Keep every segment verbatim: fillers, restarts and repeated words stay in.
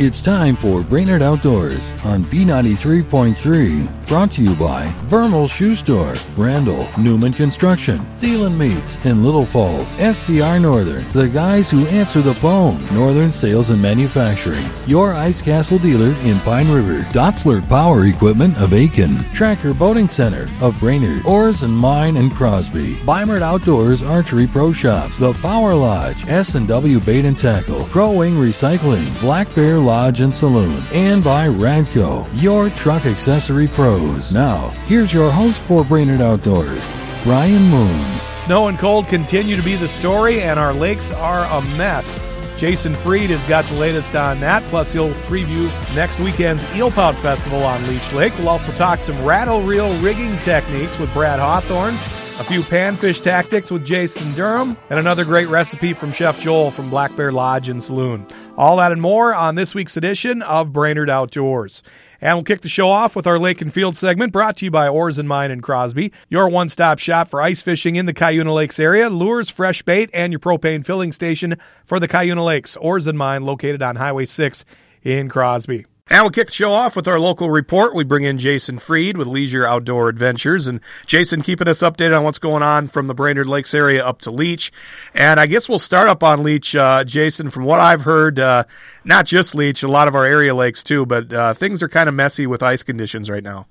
It's time for Brainerd Outdoors on B ninety-three point three, brought to you by Vermel Shoe Store, Randall, Newman Construction, Thielen Meats in Little Falls, S C R Northern, the guys who answer the phone, Northern Sales and Manufacturing, your Ice Castle dealer in Pine River, Dotsler Power Equipment of Aiken, Tracker Boating Center of Brainerd, Oars and Mine and Crosby, Brainerd Outdoors Archery Pro Shops, The Power Lodge, S and W Bait and Tackle, Crow Wing Recycling, Black Bear Lodge and Saloon, and by Radco, your truck accessory pros. Now, here's your host for Brainerd Outdoors, Ryan Moon. Snow and cold continue to be the story, and our lakes are a mess. Jason Freed has got the latest on that, plus he'll preview next weekend's Eelpout Festival on Leech Lake. We'll also talk some rattle reel rigging techniques with Brad Hawthorne, a few panfish tactics with Jason Durham, and another great recipe from Chef Joel from Black Bear Lodge and Saloon. All that and more on this week's edition of Brainerd Outdoors. And we'll kick the show off with our Lake and Field segment, brought to you by Oars and Mine and Crosby, your one-stop shop for ice fishing in the Cuyuna Lakes area, lures, fresh bait, and your propane filling station for the Cuyuna Lakes. Oars and Mine, located on Highway six in Crosby. And we'll kick the show off with our local report. We bring in Jason Freed with Leisure Outdoor Adventures. And Jason, keeping us updated on what's going on from the Brainerd Lakes area up to Leech. And I guess we'll start up on Leech, uh, Jason. From what I've heard, uh, not just Leech, a lot of our area lakes too, but uh, things are kind of messy with ice conditions right now.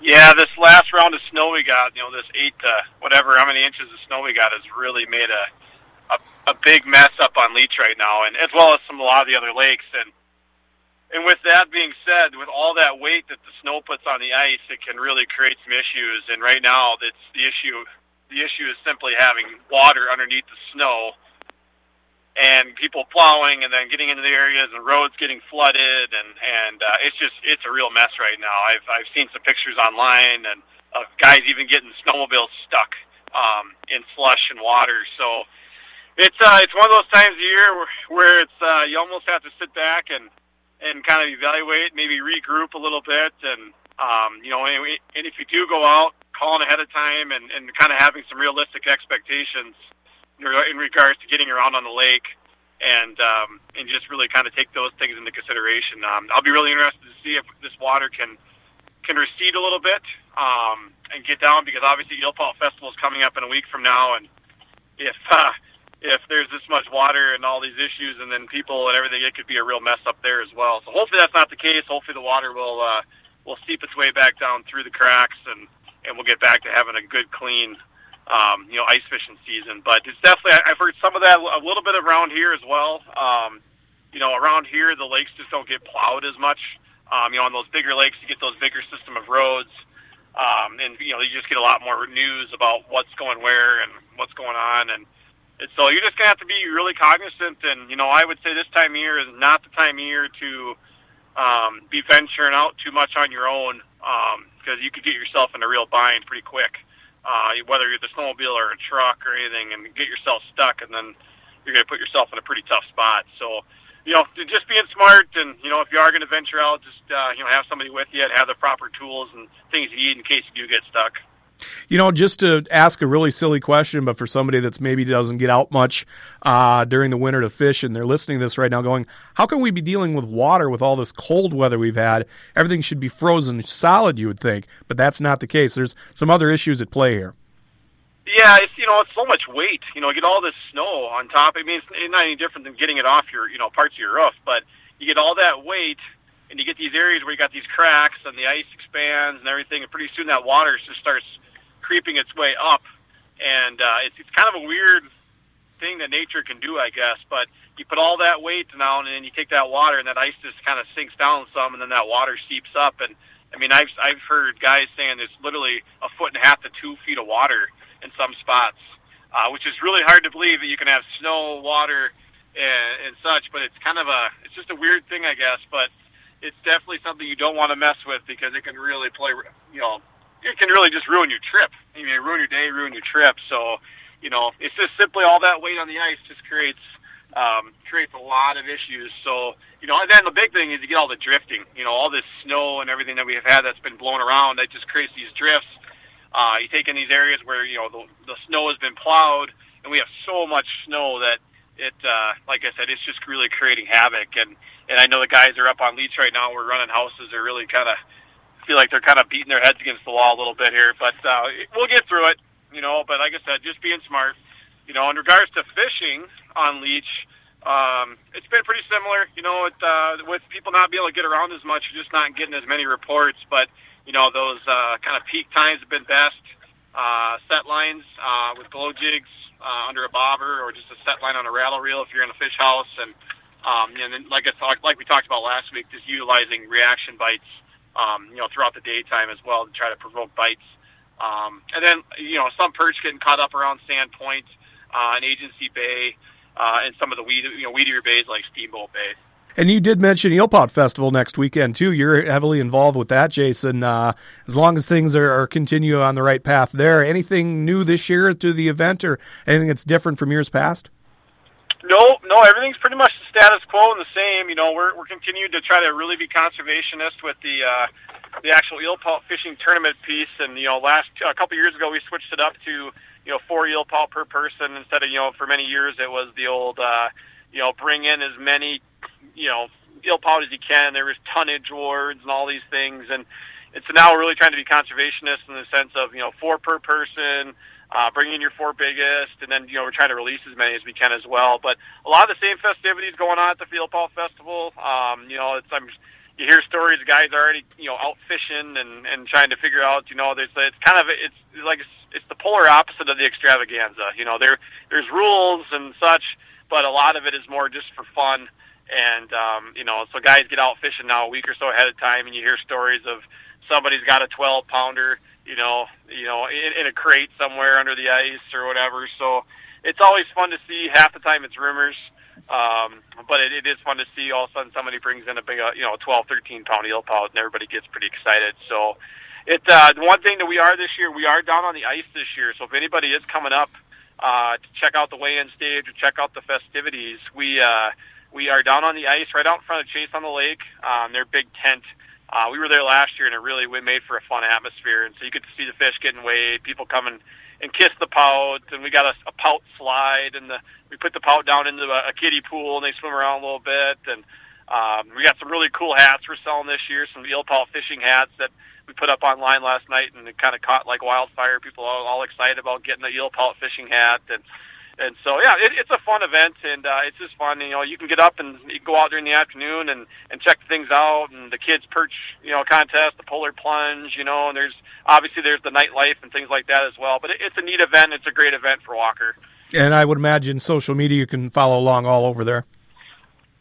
Yeah, this last round of snow we got, you know, this eight to whatever, how many inches of snow we got has really made a, a, a big mess up on Leech right now, and as well as some a lot of the other lakes. And And with that being said, with all that weight that the snow puts on the ice, it can really create some issues. And right now, that's the issue. The issue is simply having water underneath the snow, and people plowing, and then getting into the areas, and roads getting flooded, and and uh, it's just it's a real mess right now. I've I've seen some pictures online, and of guys even getting snowmobiles stuck um, in slush and water. So it's uh, it's one of those times of year where, where it's uh, you almost have to sit back and. and kind of evaluate, maybe regroup a little bit, and um, you know, and, we, and if you do go out, calling ahead of time and, and kind of having some realistic expectations in regards to getting around on the lake, and um, and just really kind of take those things into consideration. Um, I'll be really interested to see if this water can can recede a little bit um, and get down, because obviously Eelpout Festival is coming up in a week from now, and if uh, if there's this much water and all these issues and then people and everything, it could be a real mess up there as well. So hopefully that's not the case. Hopefully the water will uh, will seep its way back down through the cracks, and, and we'll get back to having a good, clean, um, you know, ice fishing season. But it's definitely, I've heard some of that, a little bit around here as well. Um, you know, around here, the lakes just don't get plowed as much. Um, you know, on those bigger lakes, you get those bigger system of roads. Um, and, you know, you just get a lot more news about what's going where and what's going on, and And so you're just going to have to be really cognizant, and, you know, I would say this time of year is not the time of year to um, be venturing out too much on your own, because um, you could get yourself in a real bind pretty quick, uh, whether you're the snowmobile or a truck or anything, and get yourself stuck, and then you're going to put yourself in a pretty tough spot. So, you know, just being smart, and, you know, if you are going to venture out, just, uh, you know, have somebody with you and have the proper tools and things you need in case you do get stuck. You know, just to ask a really silly question, but for somebody that's maybe doesn't get out much uh, during the winter to fish, and they're listening to this right now going, how can we be dealing with water with all this cold weather we've had? Everything should be frozen solid, you would think, but that's not the case. There's some other issues at play here. Yeah, it's, you know, it's so much weight. You know, you get all this snow on top. I mean, it's not any different than getting it off your, you know, parts of your roof, but you get all that weight, and you get these areas where you got these cracks, and the ice expands and everything, and pretty soon that water just starts creeping its way up, and uh, it's, it's kind of a weird thing that nature can do, I guess, but you put all that weight down, and then you take that water, and that ice just kind of sinks down some, and then that water seeps up, and I mean, I've I've heard guys saying there's literally a foot and a half to two feet of water in some spots, uh, which is really hard to believe that you can have snow, water, and, and such, but it's kind of a, it's just a weird thing, I guess, but it's definitely something you don't want to mess with, because it can really play, you know, it can really just ruin your trip. I mean, ruin your day, ruin your trip. So, you know, it's just simply all that weight on the ice just creates um, creates a lot of issues. So, you know, and then the big thing is you get all the drifting. You know, all this snow and everything that we have had that's been blown around, that just creates these drifts. Uh, you take in these areas where, you know, the, the snow has been plowed, and we have so much snow that it, uh, like I said, it's just really creating havoc. And, and I know the guys are up on Leech right now. We're running houses. They're really kind of feel like they're kind of beating their heads against the wall a little bit here. But uh, we'll get through it, you know. But like I said, just being smart. You know, in regards to fishing on Leech, um, it's been pretty similar, you know, with, uh, with people not being able to get around as much, just not getting as many reports. But, you know, those uh, kind of peak times have been best. Uh, set lines uh, with glow jigs uh, under a bobber, or just a set line on a rattle reel if you're in a fish house. And, um, and then, like I talked, like we talked about last week, just utilizing reaction bites, um, you know, throughout the daytime as well to try to provoke bites. Um, and then, you know, some perch getting caught up around Sand Point, uh, and Agency Bay, uh, and some of the weed, you know, weedier bays like Steamboat Bay. And you did mention Eelpout Festival next weekend, too. You're heavily involved with that, Jason. Uh, as long as things are, are continue on the right path there, anything new this year to the event, or anything that's different from years past? No, no, everything's pretty much the status quo and the same. You know, we're we're continuing to try to really be conservationist with the uh, the actual eelpout fishing tournament piece. And, you know, last a couple years ago we switched it up to, you know, four eelpout per person instead of, you know, for many years it was the old, uh, you know, bring in as many, you know, eelpout as you can. There was tonnage awards and all these things, and, and so now we're really trying to be conservationist in the sense of, you know, four per person, uh, bring in your four biggest, and then, you know, we're trying to release as many as we can as well. But a lot of the same festivities going on at the Eelpout Festival. Um, you know, it's, I'm, you hear stories of guys already, you know, out fishing and, and trying to figure out, you know, there's, it's kind of, it's like, it's the polar opposite of the extravaganza. You know, there there's rules and such, but a lot of it is more just for fun. And, um, you know, so guys get out fishing now a week or so ahead of time, and you hear stories of somebody's got a twelve pounder, you know, you know, in, in a crate somewhere under the ice or whatever. So it's always fun to see. Half the time it's rumors, um, but it, it is fun to see all of a sudden somebody brings in a big, uh, you know, twelve, thirteen pound eelpout, and everybody gets pretty excited. So it, uh, the one thing that we are this year, we are down on the ice this year. So if anybody is coming up, uh, to check out the weigh-in stage or check out the festivities, we, uh, we are down on the ice right out in front of Chase on the Lake, um, their big tent. Uh, we were there last year, and it really made for a fun atmosphere. And so you could see the fish getting weighed, people coming and kiss the pout, and we got a, a pout slide, and the, we put the pout down into a, a kiddie pool, and they swim around a little bit. And um, we got some really cool hats we're selling this year, some eelpout fishing hats that we put up online last night, and it kind of caught like wildfire. People are all excited about getting the eelpout fishing hat. And And so, yeah, it, it's a fun event, and uh, it's just fun. You know, you can get up and you can go out during the afternoon and, and check things out, and the kids' perch, you know, contest, the polar plunge, you know, and there's obviously there's the nightlife and things like that as well. But it, it's a neat event. It's a great event for Walker. And I would imagine social media, you can follow along all over there.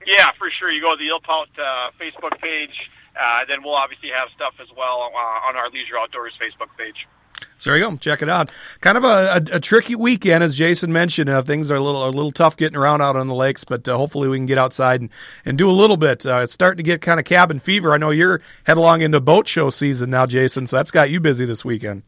Yeah, for sure. You go to the Eelpout uh, Facebook page, uh, then we'll obviously have stuff as well uh, on our Leisure Outdoors Facebook page. So there you go. Check it out. Kind of a, a, a tricky weekend, as Jason mentioned. Uh, things are a little a little tough getting around out on the lakes, but uh, hopefully we can get outside and, and do a little bit. Uh, it's starting to get kind of cabin fever. I know you're headlong into boat show season now, Jason, so that's got you busy this weekend.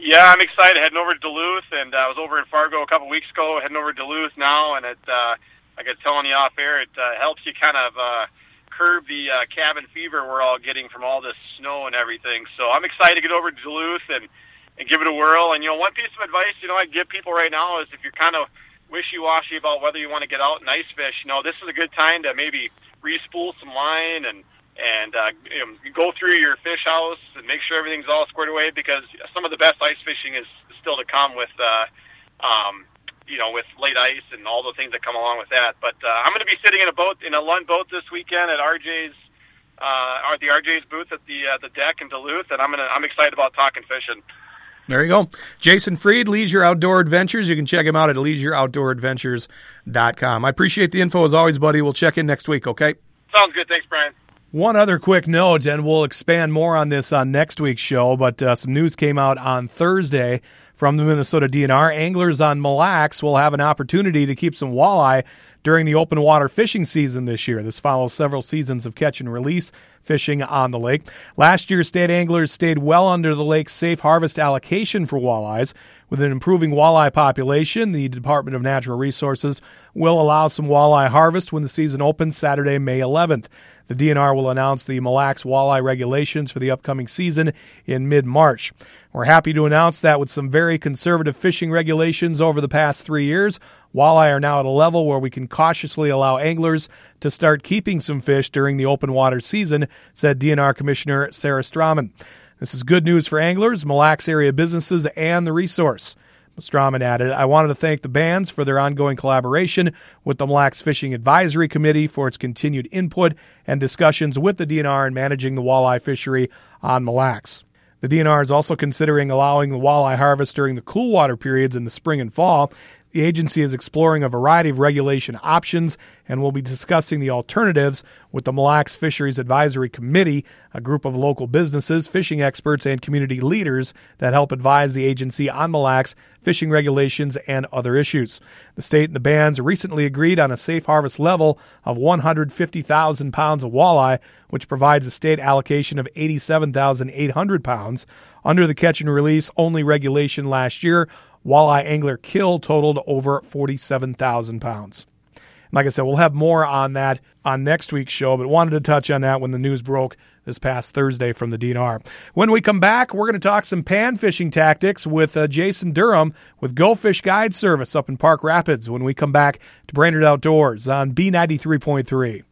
Yeah, I'm excited. Heading over to Duluth, and uh, I was over in Fargo a couple weeks ago. Heading over to Duluth now, and it, uh, like I was telling you off air, it uh, helps you kind of uh, curb the uh, cabin fever we're all getting from all this snow and everything. So I'm excited to get over to Duluth and and give it a whirl. And, you know, one piece of advice, you know, I give people right now is if you're kind of wishy-washy about whether you want to get out and ice fish, you know, this is a good time to maybe re-spool some line and, and uh, you know, go through your fish house and make sure everything's all squared away, because some of the best ice fishing is still to come with, uh, um, you know, with late ice and all the things that come along with that. But uh, I'm going to be sitting in a boat, in a Lund boat this weekend at R J's, uh, at the R J's booth at the uh, the deck in Duluth, and I'm gonna I'm excited about talking fishing. There you go. Jason Freed, Leisure Outdoor Adventures. You can check him out at leisure outdoor adventures dot com. I appreciate the info as always, buddy. We'll check in next week, okay? Sounds good. Thanks, Brian. One other quick note, and we'll expand more on this on next week's show, but uh, some news came out on Thursday from the Minnesota D N R. Anglers on Mille Lacs will have an opportunity to keep some walleye during the open water fishing season this year. This follows several seasons of catch and release fishing on the lake. Last year, state anglers stayed well under the lake's safe harvest allocation for walleyes, With an improving walleye population, the Department of Natural Resources will allow some walleye harvest when the season opens Saturday, May eleventh. The D N R will announce the Mille Lacs walleye regulations for the upcoming season in mid-March. We're happy to announce that with some very conservative fishing regulations over the past three years, walleye are now at a level where we can cautiously allow anglers to start keeping some fish during the open water season, said D N R Commissioner Sarah Strawman. This is good news for anglers, Mille Lacs area businesses, and the resource. Strawman added, I wanted to thank the bands for their ongoing collaboration with the Mille Lacs Fishing Advisory Committee for its continued input and discussions with the D N R in managing the walleye fishery on Mille Lacs. The D N R is also considering allowing the walleye harvest during the cool water periods in the spring and fall. The agency is exploring a variety of regulation options and will be discussing the alternatives with the Mille Lacs Fisheries Advisory Committee, a group of local businesses, fishing experts, and community leaders that help advise the agency on Mille Lacs fishing regulations and other issues. The state and the bands recently agreed on a safe harvest level of one hundred fifty thousand pounds of walleye, which provides a state allocation of eighty-seven thousand eight hundred pounds. Under the catch and release only regulation last year, walleye angler kill totaled over forty-seven thousand pounds. Like I said, we'll have more on that on next week's show, but wanted to touch on that when the news broke this past Thursday from the D N R. When we come back, we're going to talk some pan fishing tactics with uh, Jason Durham with Go Fish Guide Service up in Park Rapids when we come back to Brainerd Outdoors on B ninety-three point three.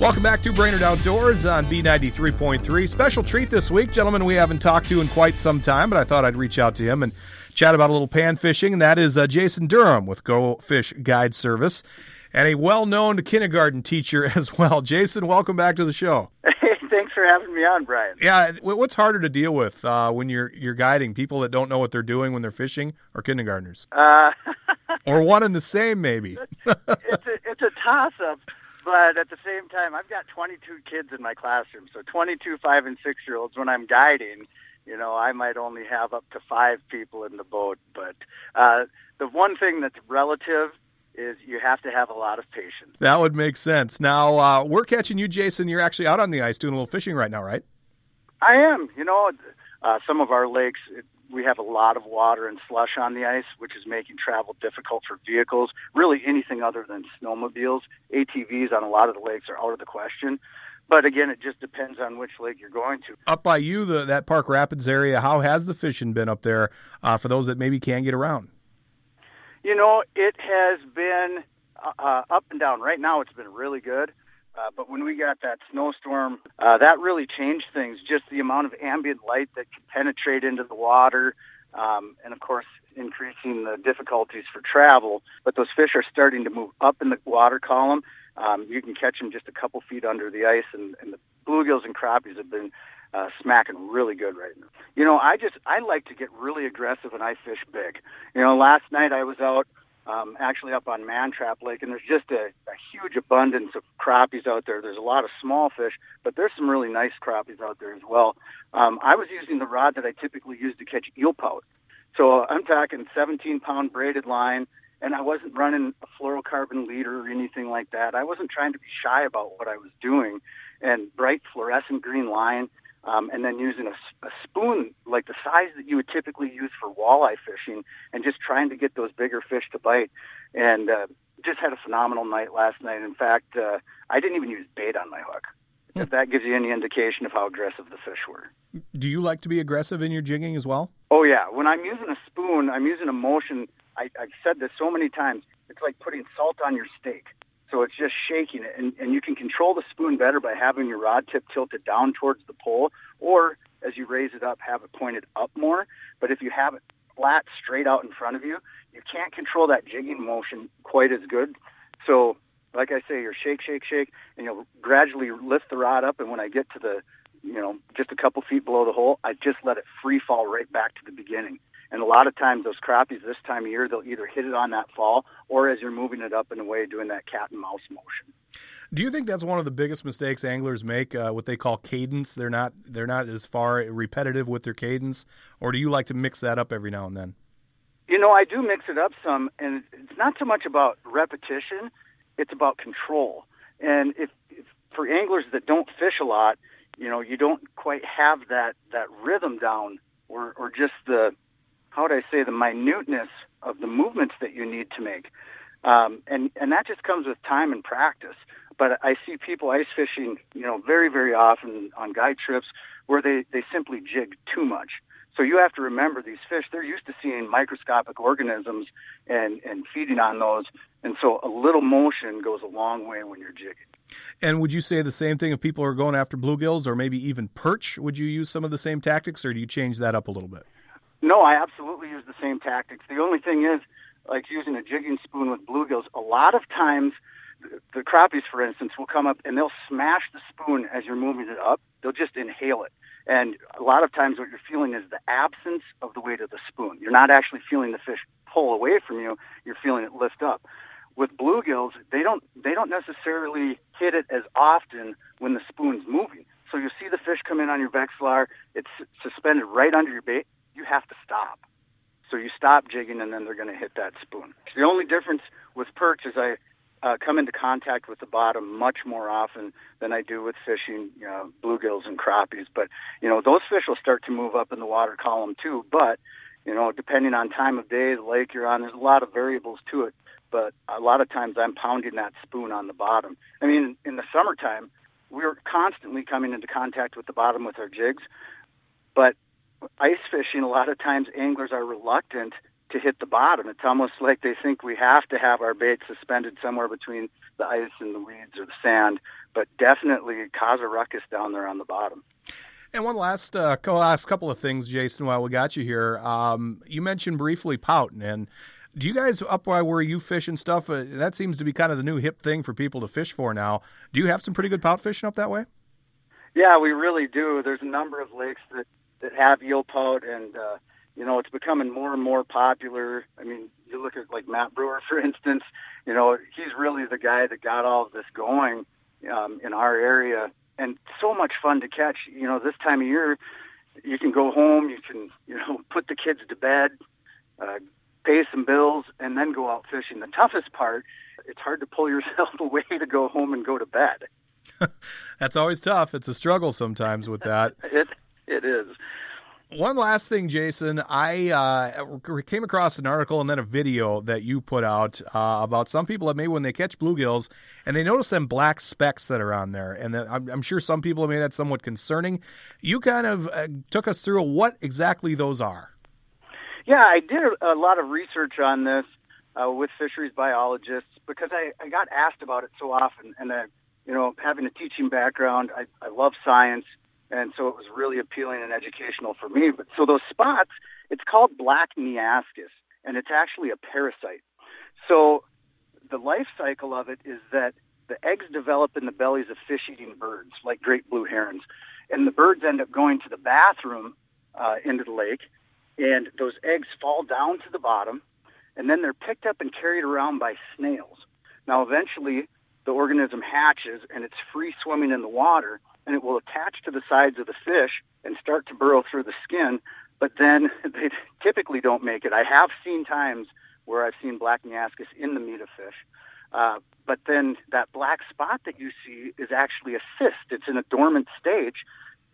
Welcome back to Brainerd Outdoors on B ninety-three point three. Special treat this week, gentlemen we haven't talked to in quite some time, but I thought I'd reach out to him and chat about a little pan fishing, and that is uh, Jason Durham with Go Fish Guide Service and a well-known kindergarten teacher as well. Jason, welcome back to the show. Hey, thanks for having me on, Brian. Yeah, what's harder to deal with uh, when you're you're guiding people that don't know what they're doing when they're fishing, or kindergartners? Uh, or one and the same, maybe. it's, a, it's a toss-up. But at the same time, I've got twenty-two kids in my classroom, so twenty-two five- and six-year-olds. When I'm guiding, you know, I might only have up to five people in the boat. But uh, the one thing that's relative is you have to have a lot of patience. That would make sense. Now, uh, we're catching you, Jason. You're actually out on the ice doing a little fishing right now, right? I am. You know, uh, some of our lakes, it, we have a lot of water and slush on the ice, which is making travel difficult for vehicles. Really anything other than snowmobiles. A T Vs on a lot of the lakes are out of the question. But again, it just depends on which lake you're going to. Up by you, the, that Park Rapids area, how has the fishing been up there uh, for those that maybe can't get around? You know, it has been uh, up and down. Right now it's been really good. Uh, but when we got that snowstorm, uh, that really changed things, just the amount of ambient light that can penetrate into the water um, and, of course, increasing the difficulties for travel. But those fish are starting to move up in the water column. Um, you can catch them just a couple feet under the ice, and, and the bluegills and crappies have been uh, smacking really good right now. You know, I just I like to get really aggressive and I fish big. You know, last night I was out. Um, actually up on Mantrap Lake, and there's just a, a huge abundance of crappies out there. There's a lot of small fish, but there's some really nice crappies out there as well. Um, I was using the rod that I typically use to catch eelpout. So I'm talking seventeen-pound braided line, and I wasn't running a fluorocarbon leader or anything like that. I wasn't trying to be shy about what I was doing, and bright fluorescent green line, Um, and then using a, a spoon like the size that you would typically use for walleye fishing and just trying to get those bigger fish to bite. And uh, just had a phenomenal night last night. In fact, uh, I didn't even use bait on my hook, if that gives you any indication of how aggressive the fish were. Do you like to be aggressive in your jigging as well? Oh, yeah. When I'm using a spoon, I'm using a motion. I, I've said this so many times. It's like putting salt on your steak. So it's just shaking it, and, and you can control the spoon better by having your rod tip tilted down towards the pole, or as you raise it up, have it pointed up more. But if you have it flat, straight out in front of you, you can't control that jigging motion quite as good. So, like I say, you're shake, shake, shake, and you'll gradually lift the rod up, and when I get to the, you know, just a couple feet below the hole, I just let it free fall right back to the beginning. And a lot of times those crappies this time of year, they'll either hit it on that fall or as you're moving it up and away doing that cat and mouse motion. Do you think that's one of the biggest mistakes anglers make, uh, what they call cadence? They're not they're not as far repetitive with their cadence, or do you like to mix that up every now and then? You know, I do mix it up some, and it's not so much about repetition. It's about control. And if, if for anglers that don't fish a lot, you know, you don't quite have that, that rhythm down or, or just the, how would I say, the minuteness of the movements that you need to make. Um, and, and that just comes with time and practice. But I see people ice fishing, you know, very, very often on guide trips where they, they simply jig too much. So you have to remember these fish, they're used to seeing microscopic organisms and, and feeding on those. And so a little motion goes a long way when you're jigging. And would you say the same thing if people are going after bluegills or maybe even perch? Would you use some of the same tactics, or do you change that up a little bit? No, I absolutely use the same tactics. The only thing is, like using a jigging spoon with bluegills, a lot of times the crappies, for instance, will come up and they'll smash the spoon as you're moving it up. They'll just inhale it. And a lot of times what you're feeling is the absence of the weight of the spoon. You're not actually feeling the fish pull away from you. You're feeling it lift up. With bluegills, they don't they don't necessarily hit it as often when the spoon's moving. So you see the fish come in on your Vexilar. It's suspended right under your bait. You have to stop. So you stop jigging, and then they're going to hit that spoon. The only difference with perch is I uh, come into contact with the bottom much more often than I do with fishing, you know, bluegills and crappies. But, you know, those fish will start to move up in the water column too. But, you know, depending on time of day, the lake you're on, there's a lot of variables to it. But a lot of times I'm pounding that spoon on the bottom. I mean, in the summertime, we're constantly coming into contact with the bottom with our jigs. But ice fishing, a lot of times anglers are reluctant to hit the bottom. It's almost like they think we have to have our bait suspended somewhere between the ice and the weeds or the sand, but definitely cause a ruckus down there on the bottom. And one last, uh, last couple of things, Jason, while we got you here. Um, you mentioned briefly pouting, and do you guys, up by where you fish and stuff, uh, that seems to be kind of the new hip thing for people to fish for now. Do you have some pretty good pout fishing up that way? Yeah, we really do. There's a number of lakes that that have eel pout, and uh, you know, it's becoming more and more popular. I mean, you look at like Matt Brewer, for instance. You know, he's really the guy that got all of this going um, in our area, and so much fun to catch. You know, this time of year, you can go home, you can, you know, put the kids to bed, uh, pay some bills, and then go out fishing. The toughest part, it's hard to pull yourself away to go home and go to bed. That's always tough. It's a struggle sometimes with that. it, it is. One last thing, Jason. I uh, came across an article and then a video that you put out uh, about some people that maybe when they catch bluegills and they notice them black specks that are on there. And that I'm, I'm sure some people have made that somewhat concerning. You kind of uh, took us through what exactly those are. Yeah, I did a lot of research on this uh, with fisheries biologists because I, I got asked about it so often. And, I, you know, having a teaching background, I, I love science. And so it was really appealing and educational for me. But so those spots, it's called black Neascus, and it's actually a parasite. So the life cycle of it is that the eggs develop in the bellies of fish-eating birds, like great blue herons. And the birds end up going to the bathroom uh, into the lake, and those eggs fall down to the bottom, and then they're picked up and carried around by snails. Now, eventually, the organism hatches, and it's free swimming in the water, and it will attach to the sides of the fish and start to burrow through the skin, but then they typically don't make it. I have seen times where I've seen black Neascus in the meat of fish, uh, but then that black spot that you see is actually a cyst. It's in a dormant stage,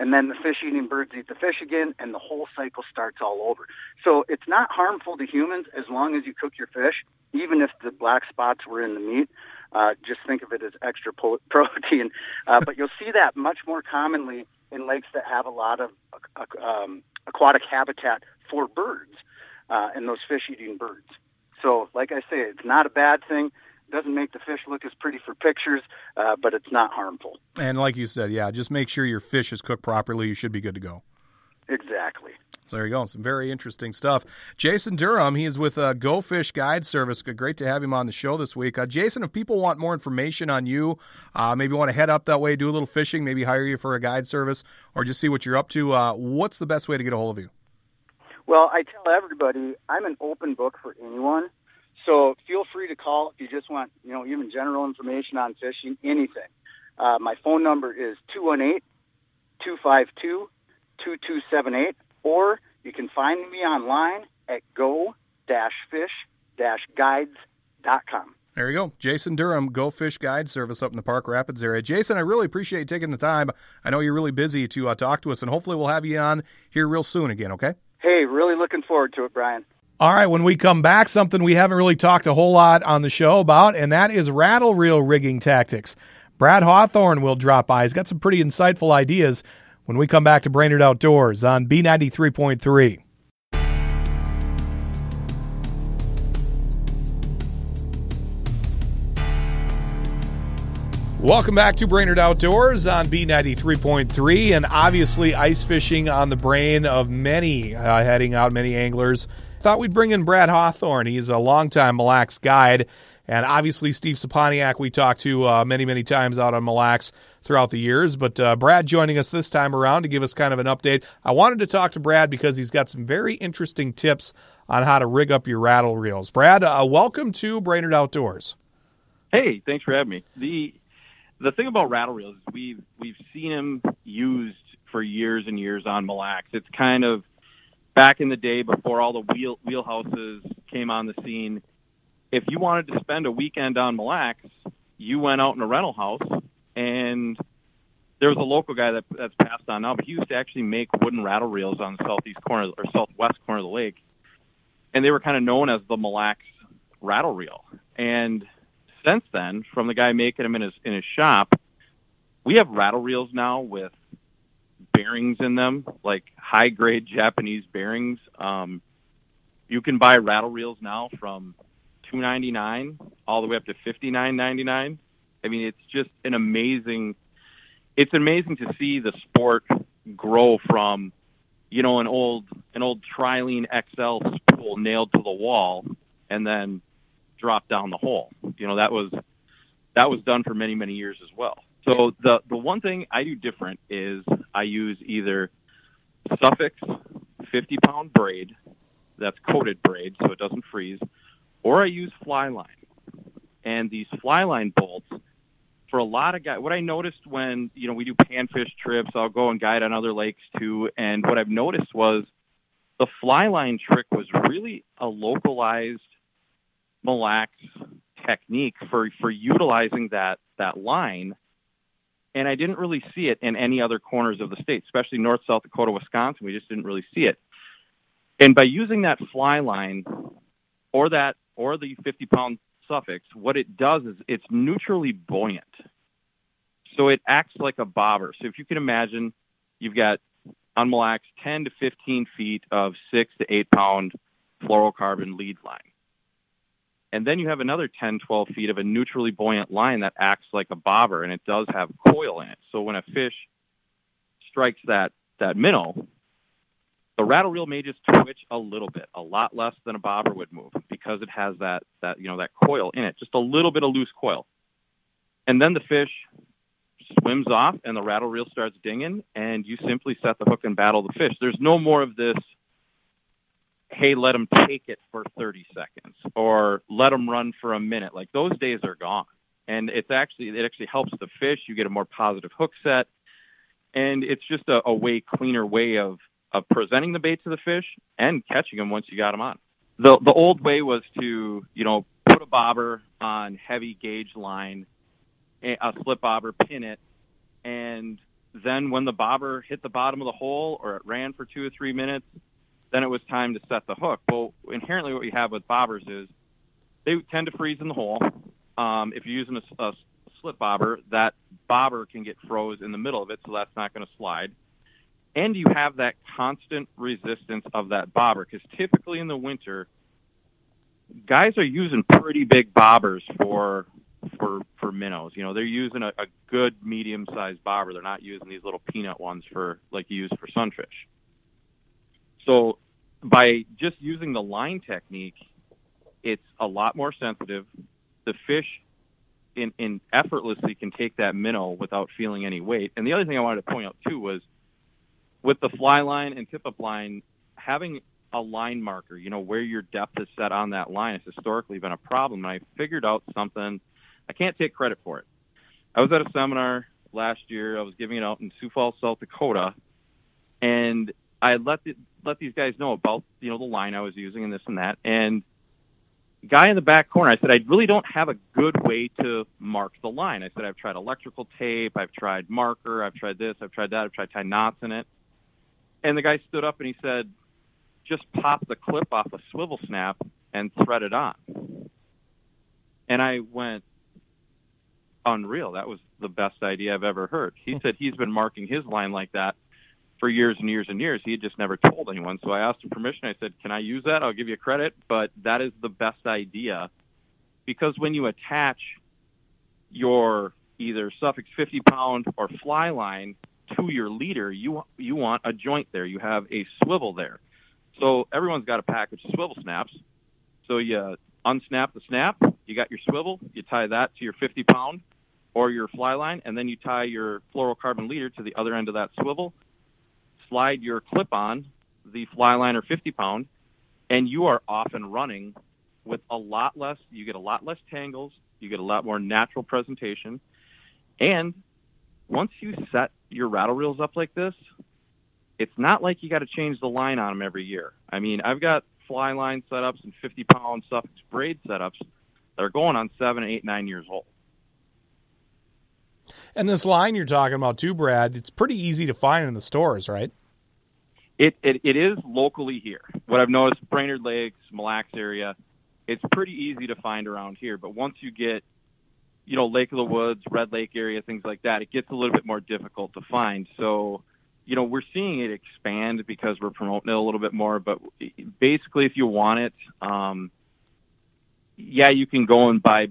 and then the fish-eating birds eat the fish again, and the whole cycle starts all over. So it's not harmful to humans as long as you cook your fish, even if the black spots were in the meat. Uh, just think of it as extra po- protein. Uh, but you'll see that much more commonly in lakes that have a lot of uh, um, aquatic habitat for birds uh, and those fish-eating birds. So, like I say, it's not a bad thing. It doesn't make the fish look as pretty for pictures, uh, but it's not harmful. And like you said, yeah, just make sure your fish is cooked properly. You should be good to go. Exactly. So there you go. Some very interesting stuff. Jason Durham, he is with uh, Go Fish Guide Service. Great to have him on the show this week. Uh, Jason, if people want more information on you, uh, maybe want to head up that way, do a little fishing, maybe hire you for a guide service, or just see what you're up to, uh, what's the best way to get a hold of you? Well, I tell everybody I'm an open book for anyone, so feel free to call if you just want, you know, even general information on fishing, anything. Uh, my phone number is two one eight, two five two, two two seven eight, or you can find me online at go dash fish dash guides dot com. There you go. Jason Durham, Go Fish Guide Service up in the Park Rapids area. Jason, I really appreciate you taking the time. I know you're really busy to uh, talk to us, and hopefully we'll have you on here real soon again, okay? Hey, really looking forward to it, Brian. All right, when we come back, something we haven't really talked a whole lot on the show about, and that is rattle reel rigging tactics. Brad Hawthorne will drop by. He's got some pretty insightful ideas when we come back to Brainerd Outdoors on B ninety-three point three. Welcome back to Brainerd Outdoors on B ninety-three point three, and obviously ice fishing on the brain of many uh, heading out, many anglers. Thought we'd bring in Brad Hawthorne. He's a longtime Mille Lacs guide, and obviously Steve Saponiak we talked to uh, many, many times out on Mille Lacs throughout the years, but uh, Brad joining us this time around to give us kind of an update. I wanted to talk to Brad because he's got some very interesting tips on how to rig up your rattle reels. Brad, uh, welcome to Brainerd Outdoors. Hey, thanks for having me. The The thing about rattle reels is we've, we've seen them used for years and years on Mille Lacs. It's kind of back in the day before all the wheel wheelhouses came on the scene. If you wanted to spend a weekend on Mille Lacs, you went out in a rental house, and there was a local guy that, that's passed on now, but he used to actually make wooden rattle reels on the southeast corner or southwest corner of the lake, and they were kind of known as the Mille Lacs rattle reel. And since then, from the guy making them in his in his shop, we have rattle reels now with bearings in them, like high-grade Japanese bearings. Um, you can buy rattle reels now from two ninety-nine all the way up to fifty-nine ninety-nine. I mean, it's just an amazing – it's amazing to see the sport grow from, you know, an old an old Trilene X L spool nailed to the wall and then – drop down the hole. You know, that was that was done for many, many years as well. So the the one thing I do different is I use either Suffix fifty pound braid that's coated braid so it doesn't freeze, or I use fly line. And these fly line bolts, for a lot of guys, what I noticed when, you know, we do panfish trips, I'll go and guide on other lakes too, and what I've noticed was the fly line trick was really a localized Mille Lacs technique for, for utilizing that, that line, and I didn't really see it in any other corners of the state, especially North, South Dakota, Wisconsin. We just didn't really see it. And by using that fly line or that or the fifty pound Suffix, what it does is it's neutrally buoyant. So it acts like a bobber. So if you can imagine, you've got on Mille Lacs ten to fifteen feet of six to eight pound fluorocarbon lead line. And then you have another ten, twelve feet of a neutrally buoyant line that acts like a bobber, and it does have coil in it. So when a fish strikes that, that minnow, the rattle reel may just twitch a little bit, a lot less than a bobber would move because it has that, that, you know, that coil in it, just a little bit of loose coil. And then the fish swims off, and the rattle reel starts dinging, and you simply set the hook and battle the fish. There's no more of this, hey, let them take it for thirty seconds or let them run for a minute. Like, those days are gone. And it's actually, it actually helps the fish. You get a more positive hook set. And it's just a, a way cleaner way of, of presenting the bait to the fish and catching them once you got them on. The, the old way was to, you know, put a bobber on heavy gauge line, a slip bobber, pin it, and then when the bobber hit the bottom of the hole or it ran for two or three minutes, then it was time to set the hook. Well, inherently what you have with bobbers is they tend to freeze in the hole. Um, if you're using a, a slip bobber, that bobber can get froze in the middle of it, so that's not going to slide. And you have that constant resistance of that bobber, because typically in the winter, guys are using pretty big bobbers for for for minnows. You know, they're using a, a good medium-sized bobber. They're not using these little peanut ones for like you use for sunfish. So by just using the line technique, it's a lot more sensitive. The fish in, in effortlessly can take that minnow without feeling any weight. And the other thing I wanted to point out, too, was with the fly line and tip-up line, having a line marker, you know, where your depth is set on that line has historically been a problem. And I figured out something. I can't take credit for it. I was at a seminar last year. I was giving it out in Sioux Falls, South Dakota, and I let the, let these guys know about, you know, the line I was using and this and that. And guy in the back corner, I said, I really don't have a good way to mark the line. I said, I've tried electrical tape, I've tried marker, I've tried this, I've tried that, I've tried tying knots in it. And the guy stood up and he said, just pop the clip off a swivel snap and thread it on. And I went, unreal. That was the best idea I've ever heard. He said he's been marking his line like that for years and years and years. He had just never told anyone. So I asked him permission. I said, can I use that? I'll give you credit. But that is the best idea, because when you attach your either Suffix fifty pound or fly line to your leader, you you want a joint there. You have a swivel there. So everyone's got a package of swivel snaps. So you unsnap the snap, you got your swivel, you tie that to your fifty pound or your fly line, and then you tie your fluorocarbon leader to the other end of that swivel, slide your clip on the fly line or fifty pound, and you are off and running with a lot less, you get a lot less tangles, you get a lot more natural presentation. And once you set your rattle reels up like this, it's not like you got to change the line on them every year. I mean, I've got fly line setups and fifty pound Suffix braid setups that are going on seven, eight, nine years old. And this line you're talking about too, Brad, it's pretty easy to find in the stores, right? It it, it is locally here. What I've noticed, Brainerd Lakes, Mille Lacs area, it's pretty easy to find around here. But once you get, you know, Lake of the Woods, Red Lake area, things like that, it gets a little bit more difficult to find. So, you know, we're seeing it expand because we're promoting it a little bit more. But basically, if you want it, um, yeah, you can go and buy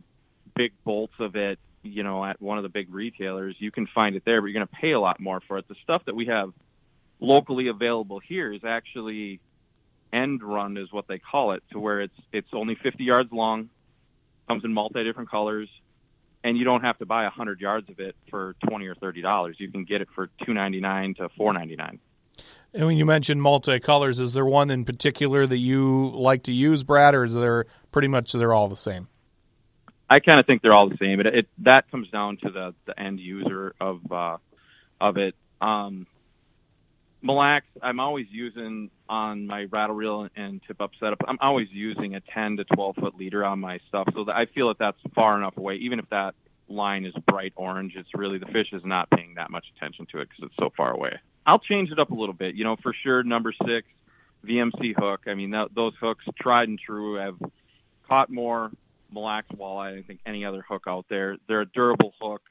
big bolts of it, you know, at one of the big retailers. You can find it there, but you're going to pay a lot more for it. The stuff that we have locally available here is actually end run, is what they call it, to where it's it's only fifty yards long, comes in multi different colors, and you don't have to buy one hundred yards of it for twenty or thirty dollars. You can get it for two ninety-nine to four ninety-nine. And when you mentioned multicolors, is there one in particular that you like to use, Brad, or is there pretty much they're all the same? I kind of think they're all the same. It, it that comes down to the, the end user of uh, of it. Um, Mille Lacs, I'm always using on my rattle reel and tip up setup. I'm always using a ten to twelve foot leader on my stuff, so that I feel that that's far enough away. Even if that line is bright orange, it's really the fish is not paying that much attention to it because it's so far away. I'll change it up a little bit, you know, for sure. Number six, V M C hook. I mean, that, those hooks, tried and true. I've caught more Mille Lacs walleye than I think any other hook out there. They're a durable hook.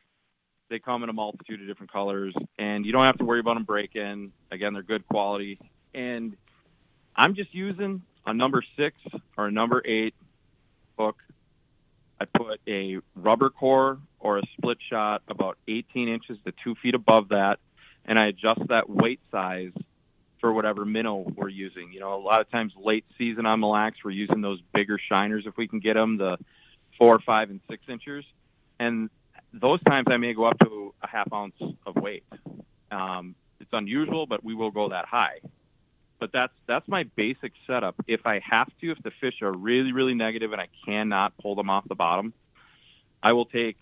They come in a multitude of different colors, and you don't have to worry about them breaking. Again, they're good quality. And I'm just using a number six or a number eight hook. I put a rubber core or a split shot about eighteen inches to two feet above that, and I adjust that weight size for whatever minnow we're using. You know, a lot of times late season on Mille Lacs, we're using those bigger shiners if we can get them, the four, five, and six inchers. And those times I may go up to a half ounce of weight. Um, it's unusual, but we will go that high. But that's that's my basic setup. If I have to, if the fish are really, really negative and I cannot pull them off the bottom, I will take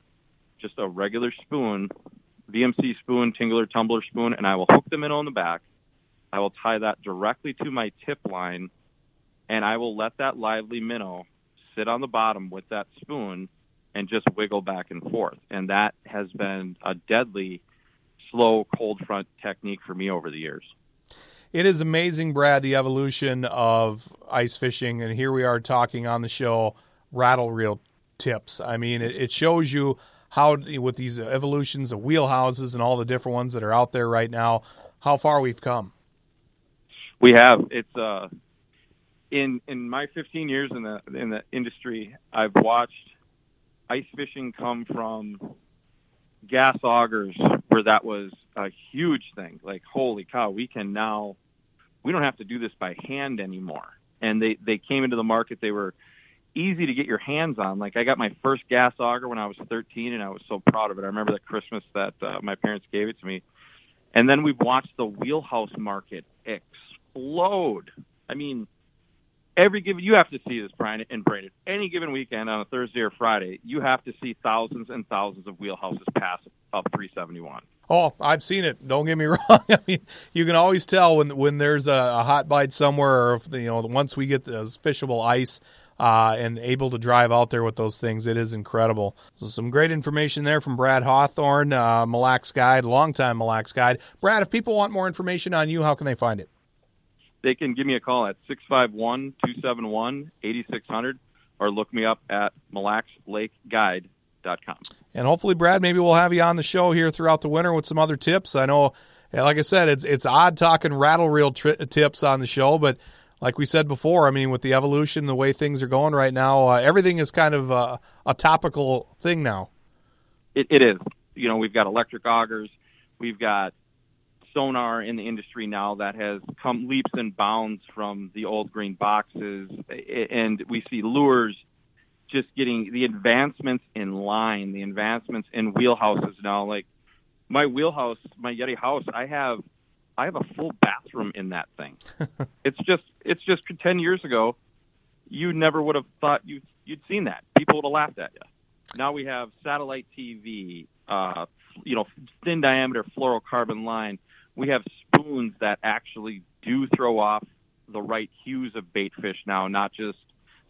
just a regular spoon, V M C spoon, tingler, tumbler spoon, and I will hook the minnow in the back. I will tie that directly to my tip line, and I will let that lively minnow sit on the bottom with that spoon and just wiggle back and forth. And that has been a deadly slow cold front technique for me over the years. It is amazing, Brad, the evolution of ice fishing. And here we are talking on the show, rattle reel tips. I mean, it, it shows you how, with these evolutions of wheelhouses and all the different ones that are out there right now, how far we've come. We have. It's uh, in in my fifteen years in the in the industry, I've watched ice fishing come from gas augers, where that was a huge thing. Like, holy cow, we can now, we don't have to do this by hand anymore. And they, they came into the market. They were easy to get your hands on. Like, I got my first gas auger when I was thirteen, and I was so proud of it. I remember that Christmas that uh, my parents gave it to me. And then we've watched the wheelhouse market explode. I mean, every given, you have to see this, Brian and Brainerd, any given weekend on a Thursday or Friday, you have to see thousands and thousands of wheelhouses pass up three seventy-one. Oh, I've seen it. Don't get me wrong. I mean, you can always tell when when there's a, a hot bite somewhere, or if, you know, once we get this fishable ice, uh, and able to drive out there with those things. It is incredible. So some great information there from Brad Hawthorne, uh, Mille Lacs guide, longtime Mille Lacs guide. Brad, if people want more information on you, how can they find it? They can give me a call at six five one, two seven one, eight six zero zero or look me up at Mille Lacs Lake Guide dot com. And hopefully, Brad, maybe we'll have you on the show here throughout the winter with some other tips. I know, like I said, it's it's odd talking rattle reel tri- tips on the show, but like we said before, I mean, with the evolution, the way things are going right now, uh, everything is kind of uh, a topical thing now. It, it is. You know, we've got electric augers. We've got sonar in the industry now that has come leaps and bounds from the old green boxes, and we see lures just getting the advancements in line, the advancements in wheelhouses now. Like my wheelhouse, my Yeti house, I have I have a full bathroom in that thing. It's just it's just ten years ago, you never would have thought you you'd seen that. People would have laughed at you. Now we have satellite T V, uh, you know, thin diameter fluorocarbon line. We have spoons that actually do throw off the right hues of bait fish now, not just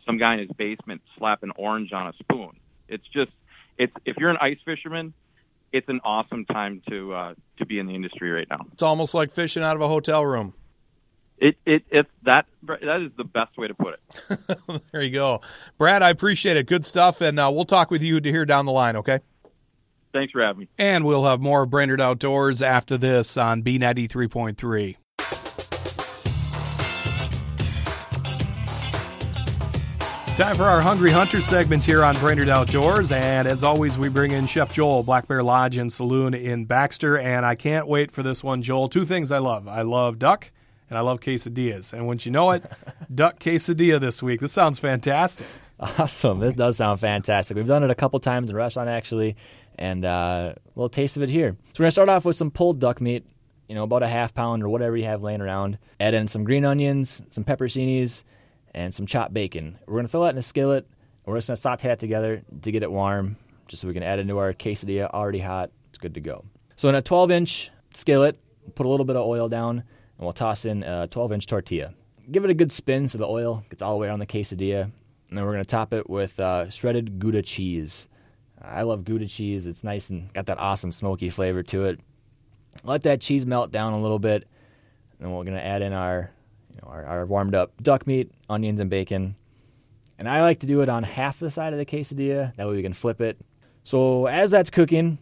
some guy in his basement slapping orange on a spoon. It's just, it's if you're an ice fisherman, it's an awesome time to uh, to be in the industry right now. It's almost like fishing out of a hotel room. It it it's that that is the best way to put it. There you go, Brad. I appreciate it. Good stuff, and uh, we'll talk with you to hear down the line. Okay. Thanks for having me. And we'll have more of Brainerd Outdoors after this on B ninety-three point three. Time for our Hungry Hunter segment here on Brainerd Outdoors. And as always, we bring in Chef Joel, Black Bear Lodge and Saloon in Baxter. And I can't wait for this one, Joel. Two things I love. I love duck and I love quesadillas. And once you know it, duck quesadilla this week. This sounds fantastic. Awesome. This does sound fantastic. We've done it a couple times in a restaurant, actually. And uh, a little taste of it here. So we're going to start off with some pulled duck meat, you know, about a half pound or whatever you have laying around. Add in some green onions, some pepperoncinis, and some chopped bacon. We're going to fill that in a skillet. We're just going to saute it together to get it warm, just so we can add it into our quesadilla already hot. It's good to go. So in a twelve-inch skillet, put a little bit of oil down, and we'll toss in a twelve-inch tortilla. Give it a good spin so the oil gets all the way around the quesadilla. And then we're going to top it with uh, shredded Gouda cheese. I love Gouda cheese. It's nice and got that awesome smoky flavor to it. Let that cheese melt down a little bit, and we're going to add in our, you know, our, our warmed up duck meat, onions, and bacon. And I like to do it on half the side of the quesadilla. That way we can flip it. So as that's cooking,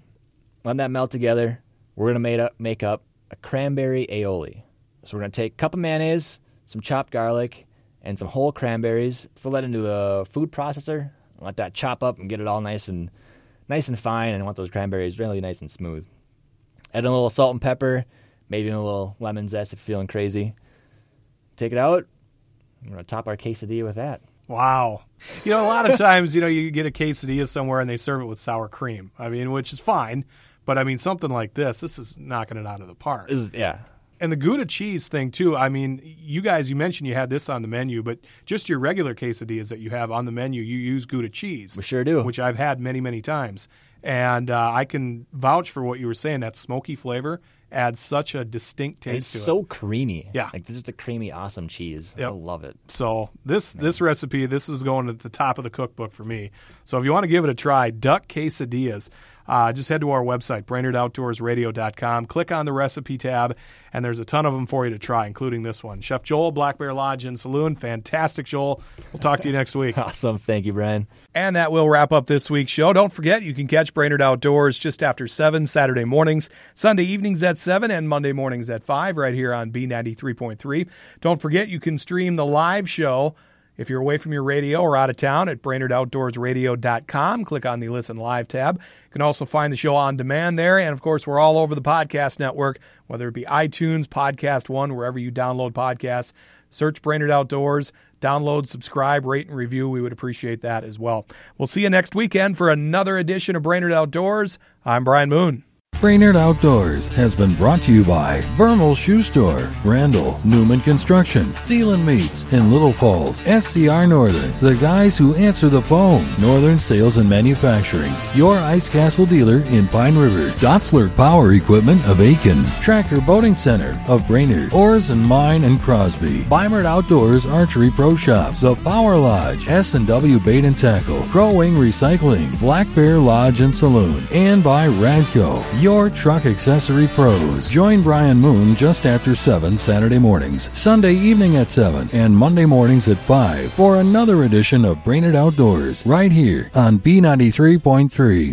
let that melt together. We're going to make up, make up a cranberry aioli. So we're going to take a cup of mayonnaise, some chopped garlic, and some whole cranberries. Fill that into the food processor. Let that chop up and get it all nice and Nice and fine, and I want those cranberries really nice and smooth. Add in a little salt and pepper, maybe a little lemon zest if you're feeling crazy. Take it out. We're going to top our quesadilla with that. Wow. You know, a lot of times, you know, you get a quesadilla somewhere and they serve it with sour cream. I mean, which is fine, but I mean, something like this, this is knocking it out of the park. This is, yeah. And the Gouda cheese thing, too, I mean, you guys, you mentioned you had this on the menu, but just your regular quesadillas that you have on the menu, you use Gouda cheese. We sure do. Which I've had many, many times. And uh, I can vouch for what you were saying. That smoky flavor adds such a distinct taste it's to it. It's so creamy. Yeah. Like, this is the creamy, awesome cheese. Yep. I love it. So this Man. this recipe, this is going at the top of the cookbook for me. So if you want to give it a try, duck quesadillas. Uh, just head to our website, Brainerd Outdoors Radio dot com. Click on the recipe tab, and there's a ton of them for you to try, including this one. Chef Joel, Black Bear Lodge and Saloon. Fantastic, Joel. We'll talk to you next week. Awesome. Thank you, Brian. And that will wrap up this week's show. Don't forget, you can catch Brainerd Outdoors just after seven, Saturday mornings, Sunday evenings at seven, and Monday mornings at five, right here on B ninety-three point three. Don't forget, you can stream the live show if you're away from your radio or out of town at Brainerd Outdoors Radio dot com. Click on the Listen Live tab. You can also find the show on demand there. And, of course, we're all over the podcast network, whether it be iTunes, Podcast One, wherever you download podcasts. Search Brainerd Outdoors, download, subscribe, rate, and review. We would appreciate that as well. We'll see you next weekend for another edition of Brainerd Outdoors. I'm Brian Moon. Brainerd Outdoors has been brought to you by Vermel Shoe Store, Randall, Newman Construction, Thielen Meats, in Little Falls, S C R Northern, the guys who answer the phone, Northern Sales and Manufacturing, your Ice Castle dealer in Pine River, Dotsler Power Equipment of Aiken, Tracker Boating Center of Brainerd, Oars and Mine and Crosby, Brainerd Outdoors Archery Pro Shops, The Power Lodge, S and W Bait and Tackle, Crow Wing Recycling, Black Bear Lodge and Saloon, and by Radco, your truck accessory pros. Join Ryan Moon just after seven Saturday mornings, Sunday evening at seven, and Monday mornings at five for another edition of Brainerd Outdoors right here on B ninety-three point three.